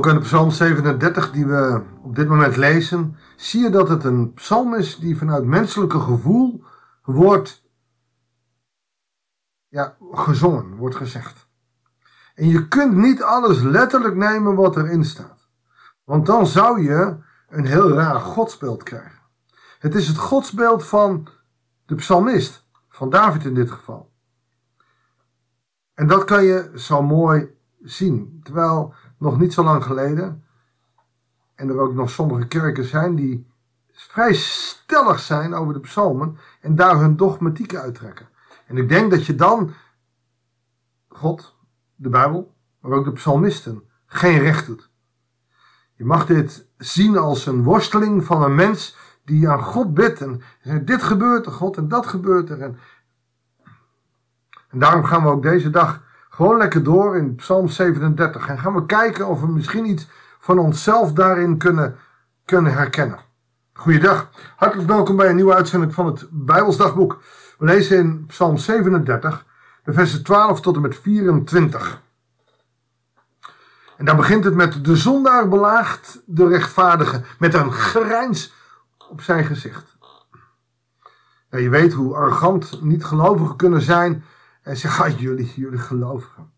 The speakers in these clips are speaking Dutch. Ook aan de Psalm 37 die we op dit moment lezen, zie je dat het een psalm is die vanuit menselijke gevoel wordt gezongen, wordt gezegd. En je kunt niet alles letterlijk nemen wat erin staat. Want dan zou je een heel raar godsbeeld krijgen. Het is het godsbeeld van de psalmist, van David in dit geval. En dat kan je zo mooi zien. Terwijl nog niet zo lang geleden, en er ook nog sommige kerken zijn die vrij stellig zijn over de psalmen en daar hun dogmatiek uittrekken. En ik denk dat je dan God, de Bijbel, maar ook de psalmisten geen recht doet. Je mag dit zien als een worsteling van een mens die aan God bidt. En dit gebeurt er, God, en dat gebeurt er. En daarom gaan we ook deze dag gewoon lekker door in Psalm 37. En gaan we kijken of we misschien iets van onszelf daarin kunnen herkennen. Goeiedag, hartelijk welkom bij een nieuwe uitzending van het Bijbelsdagboek. We lezen in Psalm 37, de versen 12 tot en met 24. En daar begint het met: de zondaar belaagt de rechtvaardige met een grijns op zijn gezicht. Nou, je weet hoe arrogant niet-gelovigen kunnen zijn. En zeggen: ah, jullie gelovigen.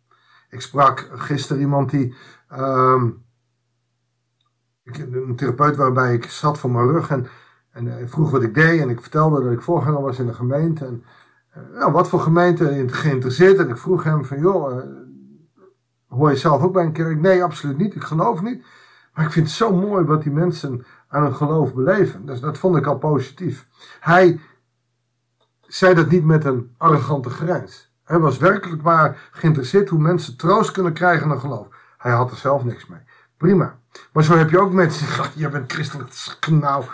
Ik sprak gisteren iemand die... een therapeut waarbij ik zat voor mijn rug. En vroeg wat ik deed. En ik vertelde dat ik voorganger was in de gemeente. En wat voor gemeente geïnteresseerd. En ik vroeg hem van: joh, hoor je zelf ook bij een kerk? Nee, absoluut niet. Ik geloof niet. Maar ik vind het zo mooi wat die mensen aan hun geloof beleven. Dus dat vond ik al positief. Hij zei dat niet met een arrogante grijns. Hij was werkelijk maar geïnteresseerd hoe mensen troost kunnen krijgen aan geloof. Hij had er zelf niks mee. Prima. Maar zo heb je ook mensen die zeggen: je bent christelijk. Nou,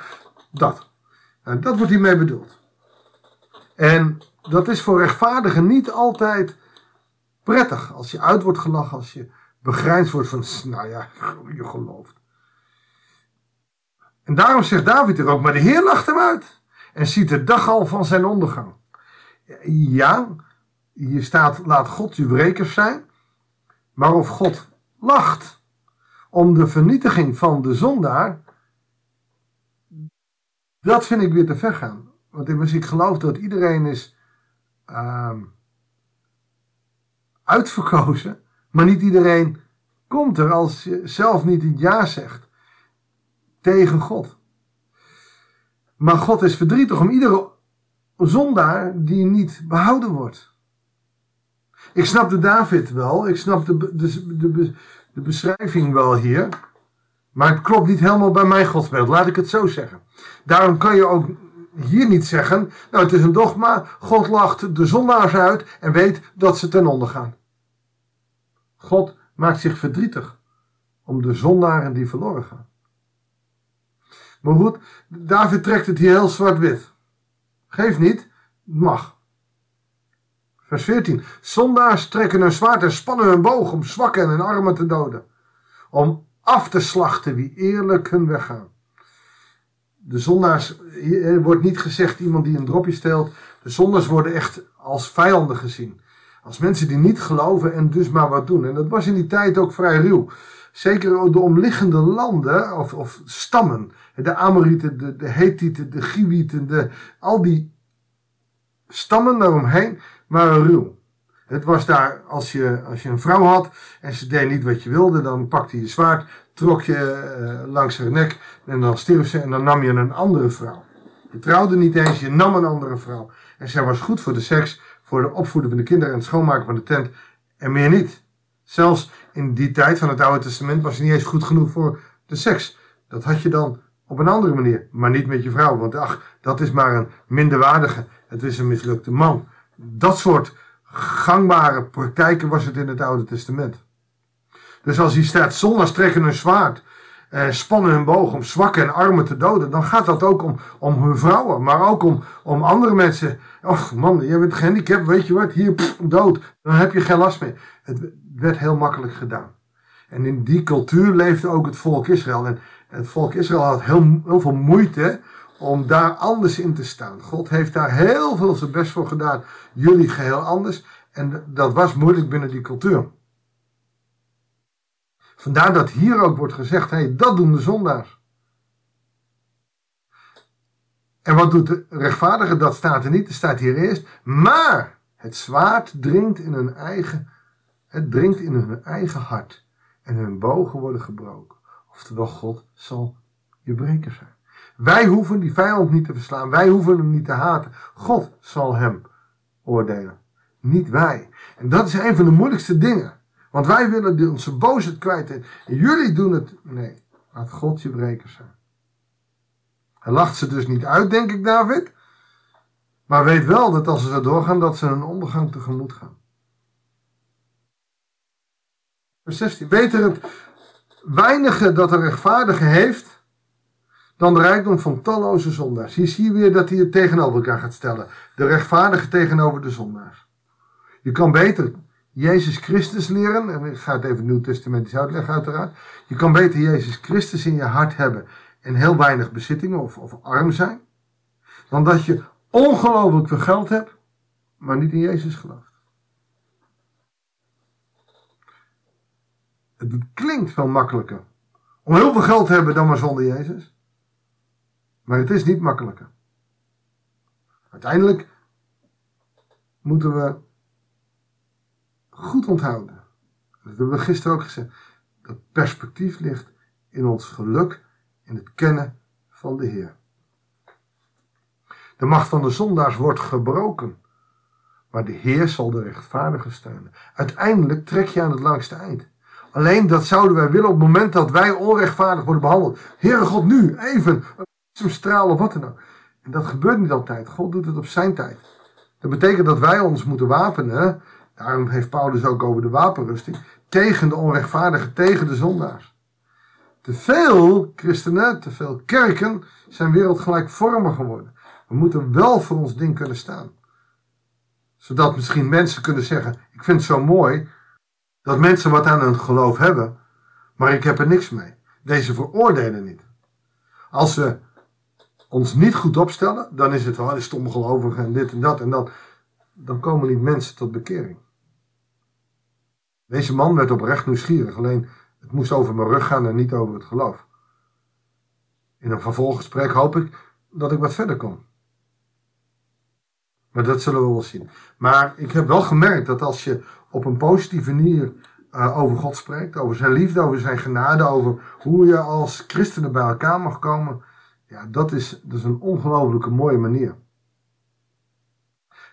dat. En dat wordt hiermee bedoeld. En dat is voor rechtvaardigen niet altijd prettig. Als je uit wordt gelachen, als je begrijnsd wordt van: nou ja, je gelooft. En daarom zegt David er ook: maar de Heer lacht hem uit en ziet de dag al van zijn ondergang. Ja, hier staat: laat God uw wrekers zijn. Maar of God lacht om de vernietiging van de zondaar, dat vind ik weer te ver gaan. Want immers, ik geloof dat iedereen is uitverkozen, maar niet iedereen komt er als je zelf niet het ja zegt tegen God. Maar God is verdrietig om iedere zondaar die niet behouden wordt. Ik snap de David wel, ik snap de beschrijving wel hier, maar het klopt niet helemaal bij mijn godsbeeld, laat ik het zo zeggen. Daarom kan je ook hier niet zeggen: nou, het is een dogma, God lacht de zondaars uit en weet dat ze ten onder gaan. God maakt zich verdrietig om de zondaren die verloren gaan. Maar goed, David trekt het hier heel zwart-wit. Geeft niet, het mag. Vers 14. Zondaars trekken hun zwaard en spannen hun boog om zwakken en armen te doden. Om af te slachten wie eerlijk hun weg gaan. De zondaars, er wordt niet gezegd iemand die een dropje steelt. De zondaars worden echt als vijanden gezien. Als mensen die niet geloven en dus maar wat doen. En dat was in die tijd ook vrij ruw. Zeker de omliggende landen of stammen. De Amorieten, de Hethieten, de Giewieten. Al die stammen daaromheen waren ruw. Het was daar, als je een vrouw had en ze deed niet wat je wilde, dan pakte je zwaard, trok je langs haar nek en dan stierf ze en dan nam je een andere vrouw. Je trouwde niet eens, je nam een andere vrouw. En zij was goed voor de seks, voor de opvoeden van de kinderen en het schoonmaken van de tent en meer niet. Zelfs in die tijd van het Oude Testament was ze niet eens goed genoeg voor de seks. Dat had je dan op een andere manier, maar niet met je vrouw. Want ach, dat is maar een minderwaardige, het is een mislukte man. Dat soort gangbare praktijken was het in het Oude Testament. Dus als hier staat: zondaars trekken hun zwaard, spannen hun boog om zwakken en armen te doden, dan gaat dat ook om hun vrouwen, maar ook om andere mensen. Och man, jij bent gehandicapt, weet je wat, hier, dood, dan heb je geen last meer. Het werd heel makkelijk gedaan. En in die cultuur leefde ook het volk Israël. En het volk Israël had heel veel moeite om daar anders in te staan. God heeft daar heel veel zijn best voor gedaan. Jullie geheel anders. En dat was moeilijk binnen die cultuur. Vandaar dat hier ook wordt gezegd, hey, dat doen de zondaars. En wat doet de rechtvaardige? Dat staat er niet, dat staat hier eerst. Maar het zwaard dringt in hun eigen, het dringt in hun eigen hart. En hun bogen worden gebroken. Oftewel, God zal je breker zijn. Wij hoeven die vijand niet te verslaan. Wij hoeven hem niet te haten. God zal hem oordelen. Niet wij. En dat is een van de moeilijkste dingen. Want wij willen onze boosheid kwijt. En jullie doen het. Nee, laat God je breker zijn. Hij lacht ze dus niet uit, denk ik, David. Maar weet wel dat als ze zo doorgaan, dat ze hun ondergang tegemoet gaan. Vers 16. Beter het weinige dat een rechtvaardige heeft, dan de rijkdom van talloze zondaars. Hier zie je weer dat hij het tegenover elkaar gaat stellen. De rechtvaardige tegenover de zondaars. Je kan beter Jezus Christus leren. En ik ga het even het Nieuw Testamentisch uitleggen uiteraard. Je kan beter Jezus Christus in je hart hebben. En heel weinig bezittingen of arm zijn. Dan dat je ongelooflijk veel geld hebt. Maar niet in Jezus gelooft. Het klinkt veel makkelijker. Om heel veel geld te hebben dan maar zonder Jezus. Maar het is niet makkelijker. Uiteindelijk moeten we goed onthouden. Dat hebben we gisteren ook gezegd. Dat perspectief ligt in ons geluk. In het kennen van de Heer. De macht van de zondaars wordt gebroken. Maar de Heer zal de rechtvaardigen steunen. Uiteindelijk trek je aan het langste eind. Alleen dat zouden wij willen op het moment dat wij onrechtvaardig worden behandeld. Heere God, nu even een straal of wat dan ook. En dat gebeurt niet altijd. God doet het op zijn tijd. Dat betekent dat wij ons moeten wapenen. Daarom heeft Paulus ook over de wapenrusting. Tegen de onrechtvaardigen, tegen de zondaars. Te veel christenen, te veel kerken zijn wereldgelijkvormig geworden. We moeten wel voor ons ding kunnen staan. Zodat misschien mensen kunnen zeggen, ik vind het zo mooi dat mensen wat aan hun geloof hebben, maar ik heb er niks mee. Deze veroordelen niet. Als we ons niet goed opstellen, dan is het wel een stomme gelovige en dit en dat en dat. Dan komen niet mensen tot bekering. Deze man werd oprecht nieuwsgierig, alleen het moest over mijn rug gaan en niet over het geloof. In een vervolggesprek hoop ik dat ik wat verder kom. Maar dat zullen we wel zien. Maar ik heb wel gemerkt dat als je op een positieve manier over God spreekt, over zijn liefde, over zijn genade, over hoe je als christenen bij elkaar mag komen, ja, dat is een ongelooflijke mooie manier.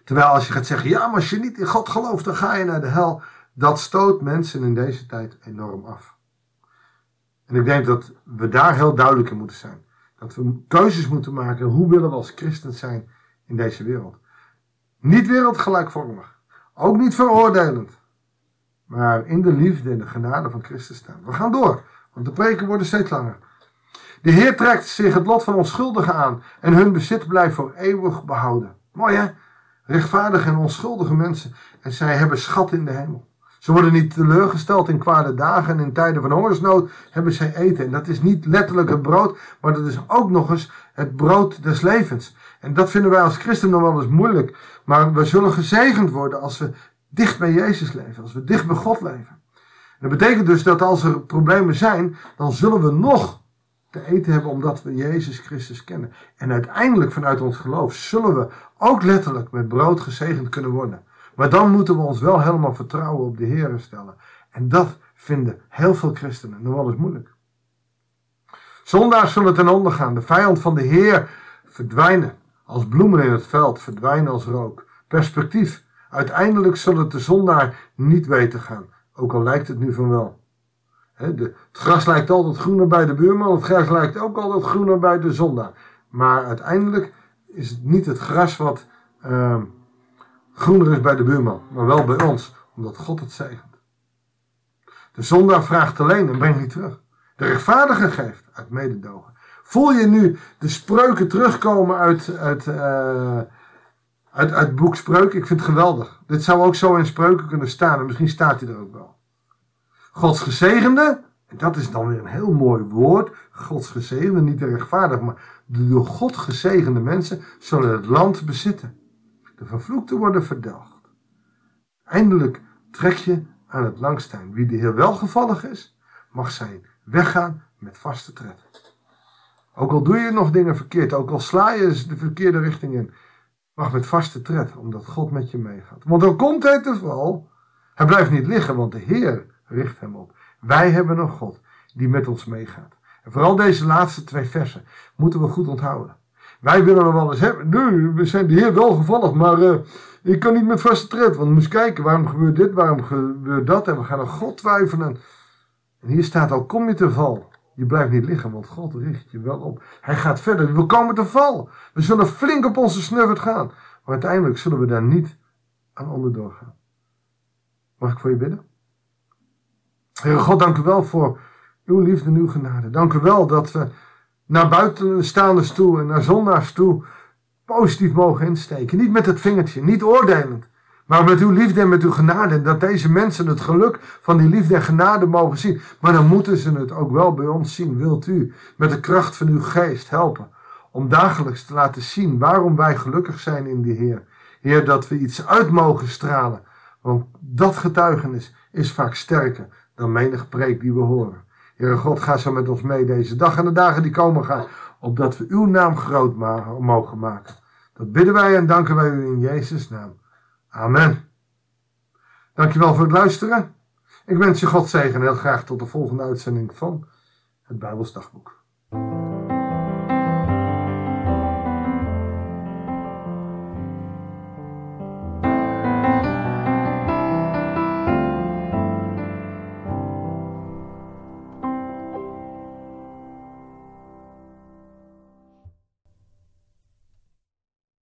Terwijl als je gaat zeggen, ja, maar als je niet in God gelooft, dan ga je naar de hel. Dat stoot mensen in deze tijd enorm af. En ik denk dat we daar heel duidelijk in moeten zijn. Dat we keuzes moeten maken. Hoe willen we als christen zijn in deze wereld? Niet wereldgelijkvormig. Ook niet veroordelend. Maar in de liefde en de genade van Christus staan. We gaan door. Want de preken worden steeds langer. De Heer trekt zich het lot van onschuldigen aan. En hun bezit blijft voor eeuwig behouden. Mooi hè? Rechtvaardige en onschuldige mensen. En zij hebben schat in de hemel. Ze worden niet teleurgesteld in kwade dagen. En in tijden van hongersnood hebben zij eten. En dat is niet letterlijk het brood. Maar dat is ook nog eens het brood des levens. En dat vinden wij als christen nog wel eens moeilijk. Maar we zullen gezegend worden als we dicht bij Jezus leven. Als we dicht bij God leven. En dat betekent dus dat als er problemen zijn. Dan zullen we nog te eten hebben omdat we Jezus Christus kennen. En uiteindelijk vanuit ons geloof zullen we ook letterlijk met brood gezegend kunnen worden. Maar dan moeten we ons wel helemaal vertrouwen op de Heer stellen. En dat vinden heel veel christenen nog wel eens moeilijk. Zondaars zullen ten onder gaan. De vijand van de Heer verdwijnen. Als bloemen in het veld verdwijnen als rook. Perspectief. Uiteindelijk zal het de zondaar niet weten gaan. Ook al lijkt het nu van wel. Het gras lijkt altijd groener bij de buurman. Het gras lijkt ook altijd groener bij de zondaar. Maar uiteindelijk is het niet het gras wat groener is bij de buurman. Maar wel bij ons. Omdat God het zegent. De zondaar vraagt alleen en brengt niet terug. De rechtvaardige geeft uit mededogen. Voel je nu de spreuken terugkomen uit het boek Spreuken? Ik vind het geweldig. Dit zou ook zo in Spreuken kunnen staan. En misschien staat hij er ook wel. Gods gezegende, en dat is dan weer een heel mooi woord, Gods gezegende, niet de rechtvaardig, maar de door God gezegende mensen zullen het land bezitten. De vervloekten worden verdelgd. Eindelijk trek je aan het langste eind. Wie de Heer welgevallig is, mag zijn weggaan met vaste tred. Ook al doe je nog dingen verkeerd, ook al sla je de verkeerde richting in, mag met vaste tred, omdat God met je meegaat. Want al komt hij te val, hij blijft niet liggen, want de Heer richt hem op. Wij hebben een God die met ons meegaat. En vooral deze laatste twee versen moeten we goed onthouden. Wij willen er wel eens hebben. Nu, we zijn de Heer wel gevallig, maar ik kan niet met vaste tred. Want moest kijken, waarom gebeurt dit, waarom gebeurt dat? En we gaan aan God twijfelen. En hier staat al, kom je te val. Je blijft niet liggen, want God richt je wel op. Hij gaat verder. We komen te val. We zullen flink op onze snuffert gaan. Maar uiteindelijk zullen we daar niet aan onderdoor gaan. Mag ik voor je bidden? Heere God, dank u wel voor uw liefde en uw genade. Dank u wel dat we naar buitenstaanders toe en naar zondaars toe positief mogen insteken. Niet met het vingertje, niet oordelend, maar met uw liefde en met uw genade. En dat deze mensen het geluk van die liefde en genade mogen zien. Maar dan moeten ze het ook wel bij ons zien. Wilt u met de kracht van uw geest helpen om dagelijks te laten zien waarom wij gelukkig zijn in de Heer. Heer, dat we iets uit mogen stralen. Want dat getuigenis is vaak sterker dan menig preek die we horen. Heere God, ga zo met ons mee deze dag en de dagen die komen gaan, opdat we uw naam groot mogen maken. Dat bidden wij en danken wij u in Jezus' naam. Amen. Dankjewel voor het luisteren. Ik wens je God zegen en heel graag tot de volgende uitzending van het Bijbelsdagboek.